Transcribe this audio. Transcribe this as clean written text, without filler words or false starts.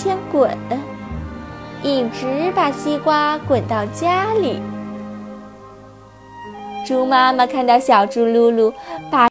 前滚，一直把西瓜滚到家里。猪妈妈看到小猪噜噜把